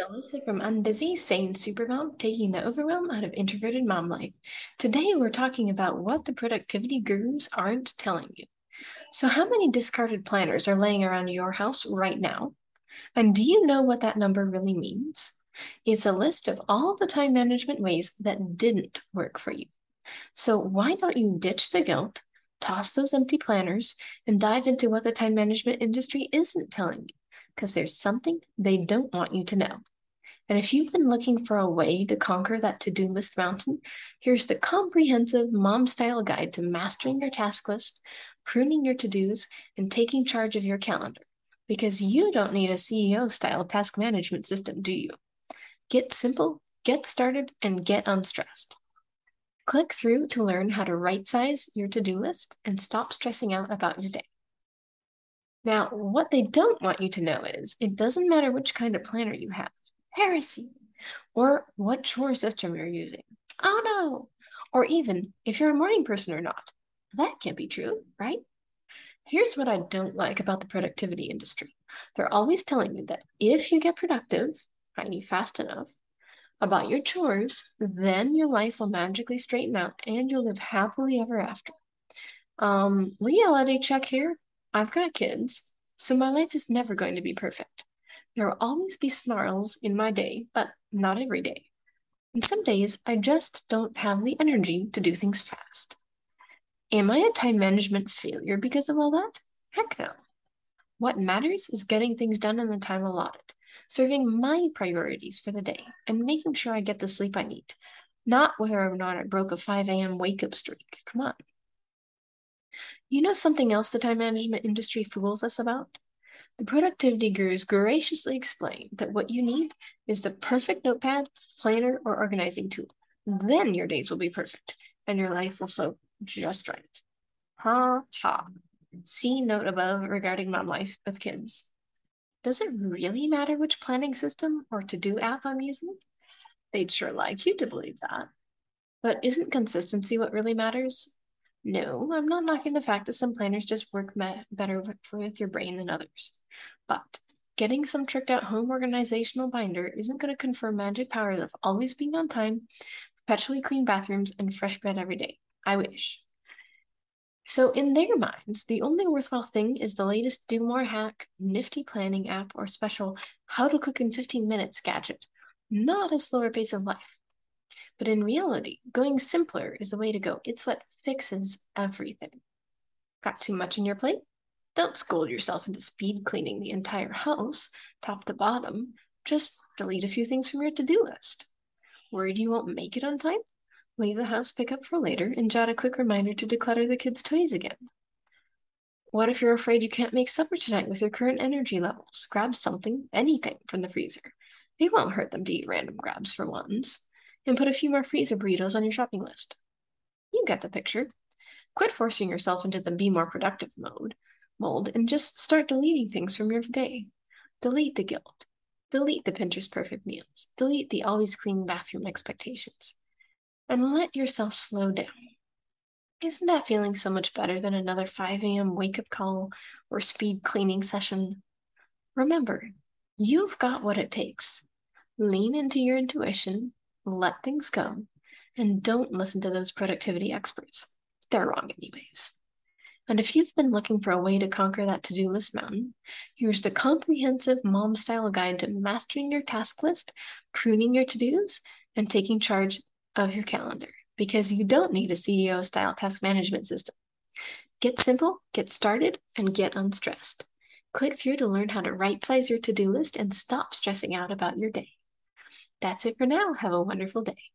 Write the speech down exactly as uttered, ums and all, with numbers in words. Alyssa from UnBusy, Sane Supermom, taking the overwhelm out of introverted mom life. Today we're talking about what the productivity gurus aren't telling you. So how many discarded planners are laying around your house right now? And do you know what that number really means? It's a list of all the time management ways that didn't work for you. So why don't you ditch the guilt, toss those empty planners, and dive into what the time management industry isn't telling you? Because there's something they don't want you to know. And if you've been looking for a way to conquer that to-do list mountain, here's the comprehensive mom-style guide to mastering your task list, pruning your to-dos, and taking charge of your calendar. Because you don't need a C E O-style task management system, do you? Get simple, get started, and get unstressed. Click through to learn how to right-size your to-do list and stop stressing out about your day. Now, what they don't want you to know is it doesn't matter which kind of planner you have, heresy, or what chore system you're using, oh no, or even if you're a morning person or not. That can't be true, right? Here's what I don't like about the productivity industry. They're always telling you that if you get productive, i e fast enough, about your chores, then your life will magically straighten out and you'll live happily ever after. Um, reality check here. I've got kids, so my life is never going to be perfect. There will always be snarls in my day, but not every day. And some days, I just don't have the energy to do things fast. Am I a time management failure because of all that? Heck no. What matters is getting things done in the time allotted, serving my priorities for the day, and making sure I get the sleep I need, not whether or not I broke a five a m wake-up streak. Come on. You know something else the time management industry fools us about? The productivity gurus graciously explain that what you need is the perfect notepad, planner, or organizing tool. Then your days will be perfect, and your life will flow just right. Ha ha. See note above regarding mom life with kids. Does it really matter which planning system or to-do app I'm using? They'd sure like you to believe that. But isn't consistency what really matters? No, I'm not knocking the fact that some planners just work better with your brain than others. But getting some tricked out home organizational binder isn't going to confer magic powers of always being on time, perpetually clean bathrooms, and fresh bread every day. I wish. So in their minds, the only worthwhile thing is the latest do more hack, nifty planning app, or special how to cook in fifteen minutes gadget, not a slower pace of life. But in reality, going simpler is the way to go. It's what fixes everything. Got too much on your plate? Don't scold yourself into speed cleaning the entire house, top to bottom. Just delete a few things from your to-do list. Worried you won't make it on time? Leave the house pickup for later and jot a quick reminder to declutter the kids' toys again. What if you're afraid you can't make supper tonight with your current energy levels? Grab something, anything, from the freezer. It won't hurt them to eat random grabs for once. And put a few more freezer burritos on your shopping list. You get the picture. Quit forcing yourself into the be more productive mode, mold, and just start deleting things from your day. Delete the guilt. Delete the Pinterest perfect meals. Delete the always clean bathroom expectations. And let yourself slow down. Isn't that feeling so much better than another five a m wake-up call or speed cleaning session? Remember, you've got what it takes. Lean into your intuition. Let things go, and don't listen to those productivity experts. They're wrong anyways. And if you've been looking for a way to conquer that to-do list mountain, here's the comprehensive mom-style guide to mastering your task list, pruning your to-dos, and taking charge of your calendar, because you don't need a C E O-style task management system. Get simple, get started, and get unstressed. Click through to learn how to right-size your to-do list and stop stressing out about your day. That's it for now. Have a wonderful day.